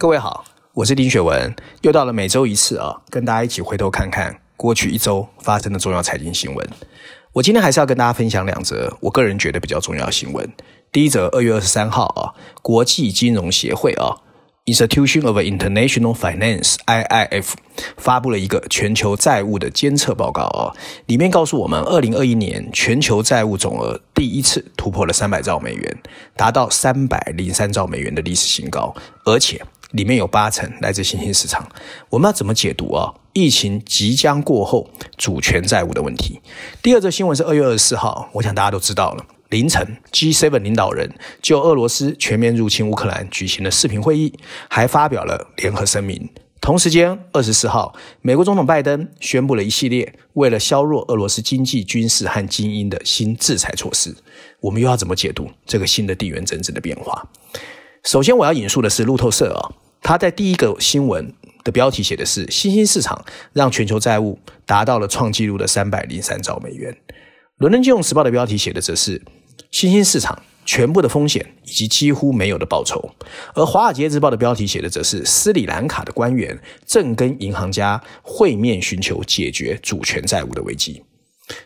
各位好，我是丁雪文，又到了每周一次啊，跟大家一起回头看看过去一周发生的重要财经新闻。我今天还是要跟大家分享两则我个人觉得比较重要的新闻。第一则2月23号啊，国际金融协会啊 Institution of International Finance IIF 发布了一个全球债务的监测报告啊，里面告诉我们2021年全球债务总额第一次突破了300兆美元，达到303兆美元的历史新高，而且里面有80%来自新兴市场。我们要怎么解读啊？疫情即将过后，主权债务的问题。第二则新闻是2月24号，我想大家都知道了。凌晨 G7 领导人就俄罗斯全面入侵乌克兰举行了视频会议，还发表了联合声明。同时间24号，美国总统拜登宣布了一系列为了削弱俄罗斯经济、军事和精英的新制裁措施。我们又要怎么解读这个新的地缘政治的变化？首先我要引述的是路透社啊，他在第一个新闻的标题写的是新兴市场让全球债务达到了创纪录的303兆美元。伦敦金融时报的标题写的则是新兴市场全部的风险以及几乎没有的报酬。而华尔街日报的标题写的则是斯里兰卡的官员正跟银行家会面寻求解决主权债务的危机。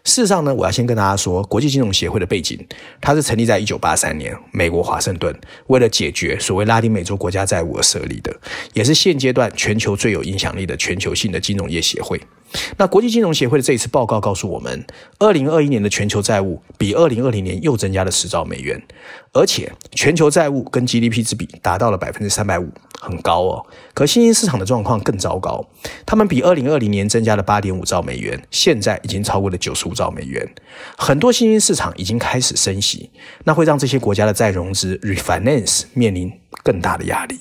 事实上呢，我要先跟大家说，国际金融协会的背景，它是成立在1983年美国华盛顿，为了解决所谓拉丁美洲国家债务而设立的，也是现阶段全球最有影响力的全球性的金融业协会。那国际金融协会的这一次报告告诉我们，2021年的全球债务比2020年又增加了10兆美元，而且全球债务跟 GDP 之比达到了 350%， 很高哦。可新兴市场的状况更糟糕，他们比2020年增加了 8.5 兆美元，现在已经超过了95兆美元。很多新兴市场已经开始升息，那会让这些国家的再融资 refinance 面临更大的压力。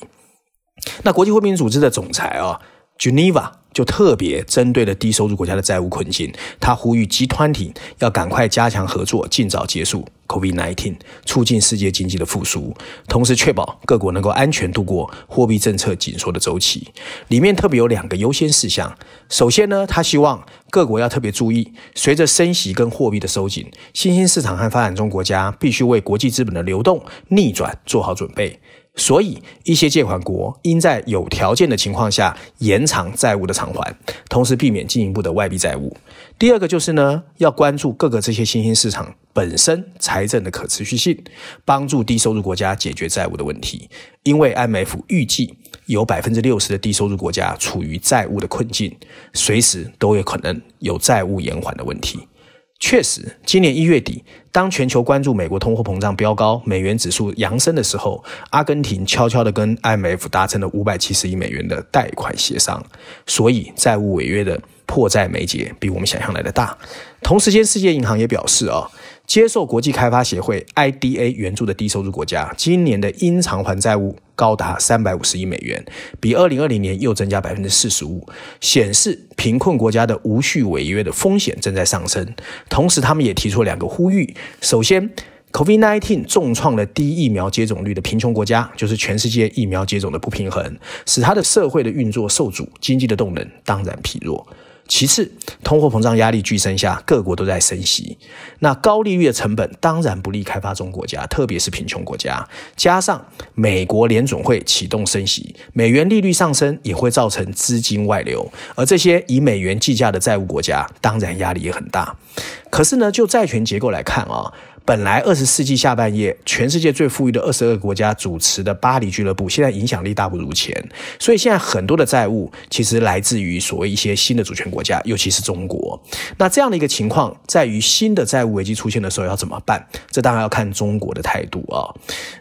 那国际货币组织的总裁啊，Geneva 就特别针对了低收入国家的债务困境，他呼吁G20要赶快加强合作，尽早结束 COVID-19， 促进世界经济的复苏，同时确保各国能够安全度过货币政策紧缩的周期。里面特别有两个优先事项，首先呢，他希望各国要特别注意，随着升息跟货币的收紧，新兴市场和发展中国家必须为国际资本的流动逆转做好准备。所以一些借款国应在有条件的情况下延长债务的偿还，同时避免进一步的外币债务。第二个就是呢，要关注各个这些新兴市场本身财政的可持续性，帮助低收入国家解决债务的问题。因为 IMF 预计有 60% 的低收入国家处于债务的困境，随时都有可能有债务延缓的问题。确实，今年1月底，当全球关注美国通货膨胀飙高、美元指数扬升的时候，阿根廷悄悄地跟 IMF 达成了570亿美元的贷款协商，所以债务违约的迫在眉睫，比我们想象来的大。同时间，世界银行也表示接受国际开发协会 IDA 援助的低收入国家，今年的应偿还债务高达350亿美元，比2020年又增加 45%， 显示贫困国家的无序违约的风险正在上升。同时他们也提出了两个呼吁，首先 COVID-19 重创了低疫苗接种率的贫穷国家，就是全世界疫苗接种的不平衡，使它的社会的运作受阻，经济的动能当然疲弱。其次，通货膨胀压力剧增下，各国都在升息，那高利率的成本当然不利开发中国家，特别是贫穷国家，加上美国联准会启动升息，美元利率上升也会造成资金外流，而这些以美元计价的债务国家当然压力也很大。可是呢，就债权结构来看本来20世纪下半叶全世界最富裕的22个国家主持的巴黎俱乐部，现在影响力大不如前，所以现在很多的债务其实来自于所谓一些新的主权国家，尤其是中国。那这样的一个情况，在于新的债务危机出现的时候要怎么办，这当然要看中国的态度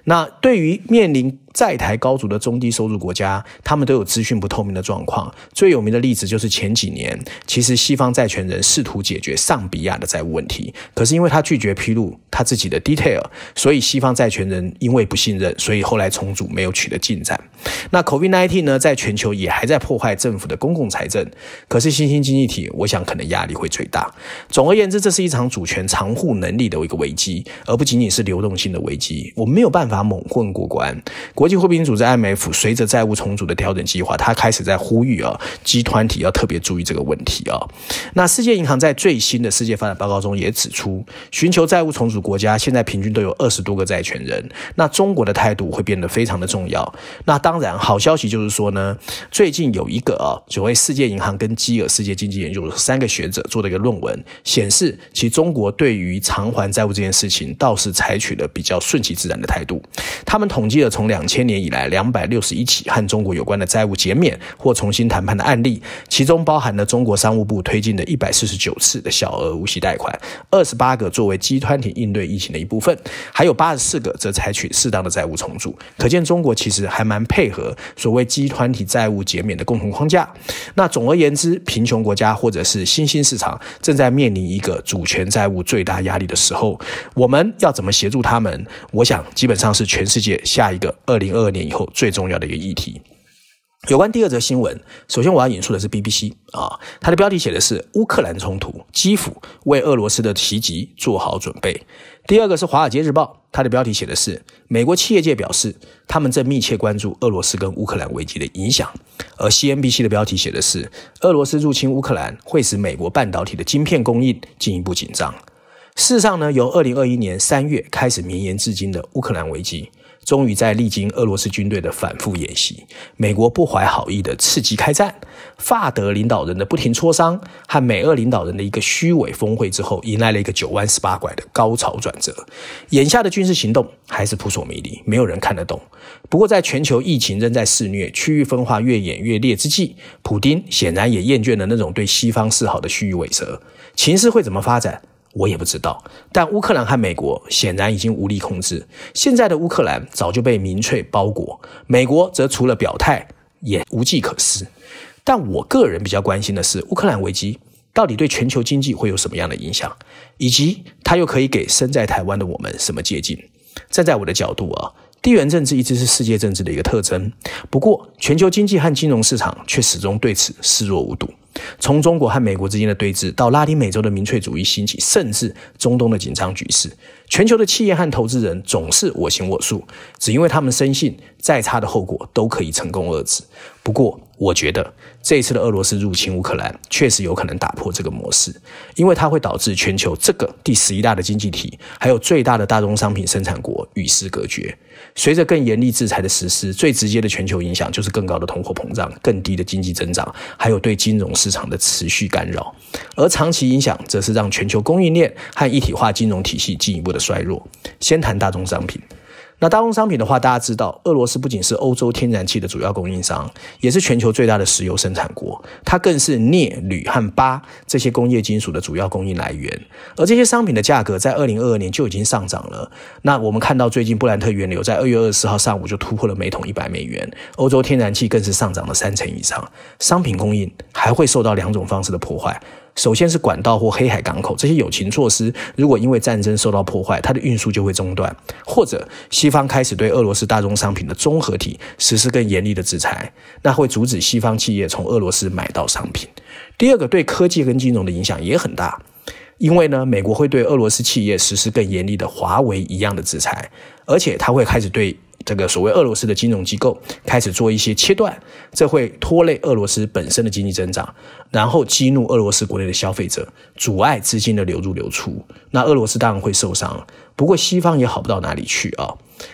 那对于面临债台高筑的中低收入国家，他们都有资讯不透明的状况。最有名的例子就是前几年，其实西方债权人试图解决上比亚的债务问题，可是因为他拒绝披露他自己的 detail， 所以西方债权人因为不信任，所以后来重组没有取得进展。那 COVID-19 呢，在全球也还在破坏政府的公共财政，可是新兴经济体我想可能压力会最大。总而言之，这是一场主权偿护能力的一个危机，而不仅仅是流动性的危机，我们没有办法蒙混过关。国际货币组织 IMF 随着债务重组的调整计划，它开始在呼吁G20要特别注意这个问题那世界银行在最新的世界发展报告中也指出，寻求债务重组主国家现在平均都有20多个债权人，那中国的态度会变得非常的重要。那当然好消息就是说呢，最近有一个所谓世界银行跟基尔世界经济研究3个学者做的一个论文，显示其中国对于偿还债务这件事情倒是采取了比较顺其自然的态度。他们统计了从2000年以来261起和中国有关的债务减免或重新谈判的案例，其中包含了中国商务部推进的149次的小额无息贷款，28个作为集团体应对疫情的一部分，还有84个则采取适当的债务重组。可见中国其实还蛮配合所谓集团体债务减免的共同框架。那总而言之，贫穷国家或者是新兴市场正在面临一个主权债务最大压力的时候，我们要怎么协助他们，我想基本上是全世界下一个2022年以后最重要的一个议题。有关第2则新闻，首先我要引述的是 BBC 它的标题写的是乌克兰冲突，基辅为俄罗斯的袭击做好准备。第二个是华尔街日报，它的标题写的是美国企业界表示他们正密切关注俄罗斯跟乌克兰危机的影响。而 CNBC 的标题写的是俄罗斯入侵乌克兰会使美国半导体的晶片供应进一步紧张。事实上呢，由2021年3月开始绵延至今的乌克兰危机，终于在历经俄罗斯军队的反复演习，美国不怀好意的刺激开战，法德领导人的不停磋商和美俄领导人的一个虚伪峰会之后，迎来了一个9弯18拐的高潮转折。眼下的军事行动还是扑朔迷离，没有人看得懂。不过在全球疫情仍在肆虐，区域分化越演越烈之际，普丁显然也厌倦了那种对西方示好的虚与委蛇。情势会怎么发展我也不知道，但乌克兰和美国显然已经无力控制。现在的乌克兰早就被民粹包裹，美国则除了表态也无计可施。但我个人比较关心的是，乌克兰危机到底对全球经济会有什么样的影响，以及它又可以给身在台湾的我们什么借鉴。站在我的角度地缘政治一直是世界政治的一个特征，不过全球经济和金融市场却始终对此视若无睹。从中国和美国之间的对峙，到拉丁美洲的民粹主义兴起，甚至中东的紧张局势，全球的企业和投资人总是我行我素，只因为他们深信再差的后果都可以成功遏制。不过我觉得这一次的俄罗斯入侵乌克兰确实有可能打破这个模式，因为它会导致全球这个第11大的经济体还有最大的大宗商品生产国与世隔绝。随着更严厉制裁的实施，最直接的全球影响就是更高的通货膨胀，更低的经济增长，还有对金融市场的持续干扰。而长期影响则是让全球供应链和一体化金融体系进一步的衰弱。先谈大宗商品。那大宗商品的话，大家知道俄罗斯不仅是欧洲天然气的主要供应商，也是全球最大的石油生产国，它更是镍、铝和钯这些工业金属的主要供应来源。而这些商品的价格在2022年就已经上涨了。那我们看到最近布兰特原油在2月24号上午就突破了每桶$100，欧洲天然气更是上涨了30%以上。商品供应还会受到两种方式的破坏，首先是管道或黑海港口，这些友情措施如果因为战争受到破坏，它的运输就会中断，或者西方开始对俄罗斯大宗商品的综合体实施更严厉的制裁，那会阻止西方企业从俄罗斯买到商品。第二个，对科技跟金融的影响也很大，因为呢，美国会对俄罗斯企业实施更严厉的华为一样的制裁，而且它会开始对这个所谓俄罗斯的金融机构开始做一些切断，这会拖累俄罗斯本身的经济增长，然后激怒俄罗斯国内的消费者，阻碍资金的流入流出，那俄罗斯当然会受伤。不过西方也好不到哪里去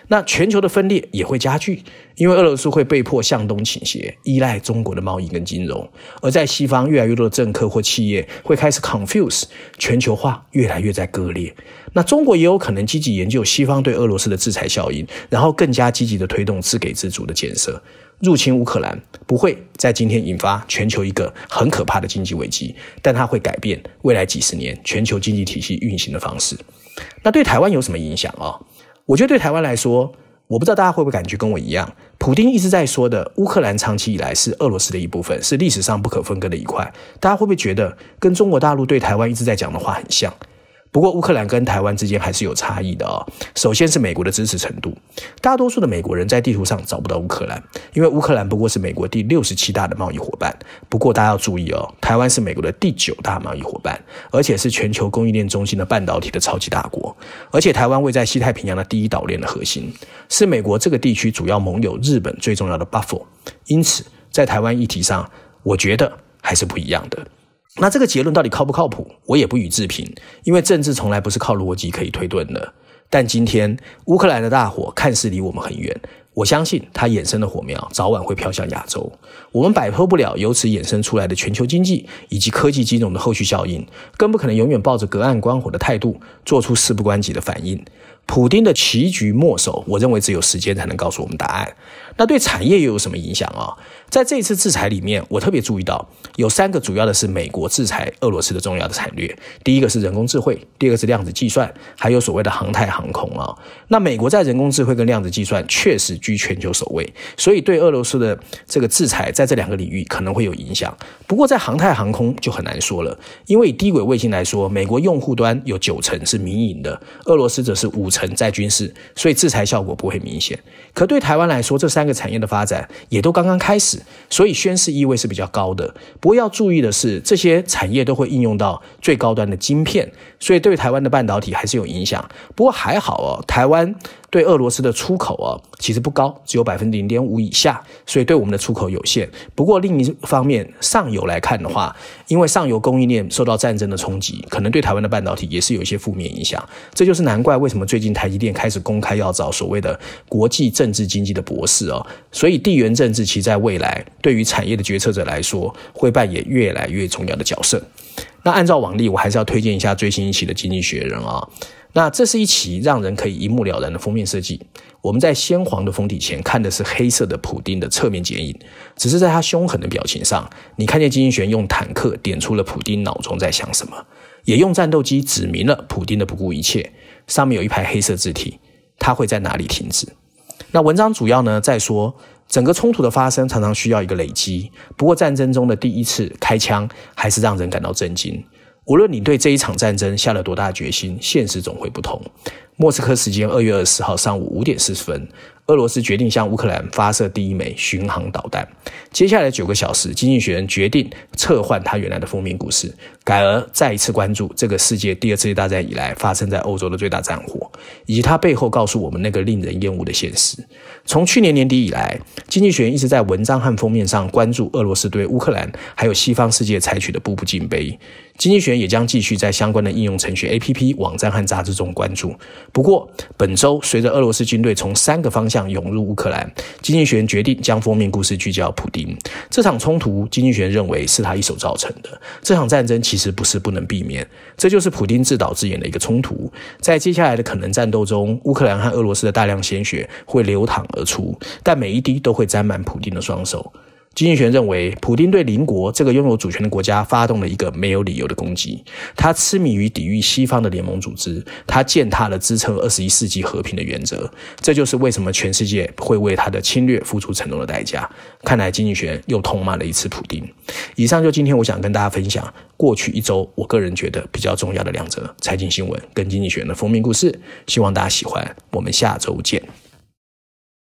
那全球的分裂也会加剧，因为俄罗斯会被迫向东倾斜，依赖中国的贸易跟金融。而在西方，越来越多的政客或企业会开始 confuse， 全球化越来越在割裂。那中国也有可能积极研究西方对俄罗斯的制裁效应，然后更加积极的推动自给自足的建设。入侵乌克兰不会在今天引发全球一个很可怕的经济危机，但它会改变未来几十年全球经济体系运行的方式。那对台湾有什么影响我觉得对台湾来说，我不知道大家会不会感觉跟我一样，普丁一直在说的乌克兰长期以来是俄罗斯的一部分，是历史上不可分割的一块，大家会不会觉得跟中国大陆对台湾一直在讲的话很像？不过乌克兰跟台湾之间还是有差异的首先是美国的支持程度，大多数的美国人在地图上找不到乌克兰，因为乌克兰不过是美国第67大的贸易伙伴。不过大家要注意台湾是美国的第9大贸易伙伴，而且是全球供应链中心的半导体的超级大国，而且台湾位在西太平洋的第一岛链的核心，是美国这个地区主要盟友日本最重要的 buffer。 因此在台湾议题上，我觉得还是不一样的。那这个结论到底靠不靠谱，我也不予置评，因为政治从来不是靠逻辑可以推论的。但今天乌克兰的大火看似离我们很远，我相信它衍生的火苗早晚会飘向亚洲，我们摆脱不了由此衍生出来的全球经济以及科技金融的后续效应，更不可能永远抱着隔岸观火的态度做出事不关己的反应。普丁的棋局末手，我认为只有时间才能告诉我们答案。那对产业又有什么影响啊？在这一次制裁里面，我特别注意到有三个主要的是美国制裁俄罗斯的重要的产业，第一个是人工智慧，第二个是量子计算，还有所谓的航太航空啊。那美国在人工智慧跟量子计算确实居全球首位，所以对俄罗斯的这个制裁在这两个领域可能会有影响。不过在航太航空就很难说了，因为以低轨卫星来说，美国用户端有90%是民营的，俄罗斯则是50%在军事，所以制裁效果不会明显。可对台湾来说，这三个产业的发展也都刚刚开始，所以宣示意味是比较高的。不过要注意的是，这些产业都会应用到最高端的晶片，所以对台湾的半导体还是有影响。不过还好哦，台湾对俄罗斯的出口哦，其实不高，只有 0.5% 以下，所以对我们的出口有限。不过另一方面，上游来看的话，因为上游供应链受到战争的冲击，可能对台湾的半导体也是有一些负面影响。这就是难怪为什么最近台积电开始公开要找所谓的国际政治经济的博士哦。所以地缘政治其在未来对于产业的决策者来说，会扮演越来越重要的角色。那按照往例，我还是要推荐一下最新一期的《经济学人》啊。那这是一期让人可以一目了然的封面设计，我们在鲜黄的封底前看的是黑色的普丁的侧面剪影，只是在他凶狠的表情上，你看见经济学人用坦克点出了普丁脑中在想什么，也用战斗机指明了普丁的不顾一切，上面有一排黑色字体，他会在哪里停止。那文章主要呢在说，整个冲突的发生常常需要一个累积，不过战争中的第一次开枪还是让人感到震惊。无论你对这一场战争下了多大决心，现实总会不同。莫斯科时间2月24号上午5点40分，俄罗斯决定向乌克兰发射第一枚巡航导弹。接下来9个小时，经济学人决定撤换他原来的封面故事，改而再一次关注这个世界第二次大战以来发生在欧洲的最大战火，以及它背后告诉我们那个令人厌恶的现实。从去年年底以来，经济学人一直在文章和封面上关注俄罗斯对乌克兰还有西方世界采取的步步进卑。经济学人也将继续在相关的应用程序 APP 网站和杂志中关注。不过本周随着俄罗斯军队从3个方向涌入乌克兰，经济学人决定将封面故事聚焦普丁。这场冲突经济学人认为是他一手造成的，这场战争其实不是不能避免，这就是普丁自导自演的一个冲突。在接下来的可能战斗中，乌克兰和俄罗斯的大量鲜血会流淌而出，但每一滴都会沾满普丁的双手。经济学人认为，普丁对邻国这个拥有主权的国家发动了一个没有理由的攻击，他痴迷于抵御西方的联盟组织，他践踏了支撑21世纪和平的原则，这就是为什么全世界会为他的侵略付出沉重的代价。看来经济学人又痛骂了一次普丁。以上就今天我想跟大家分享过去一周我个人觉得比较重要的2则财经新闻跟经济学人的封面故事，希望大家喜欢，我们下周见。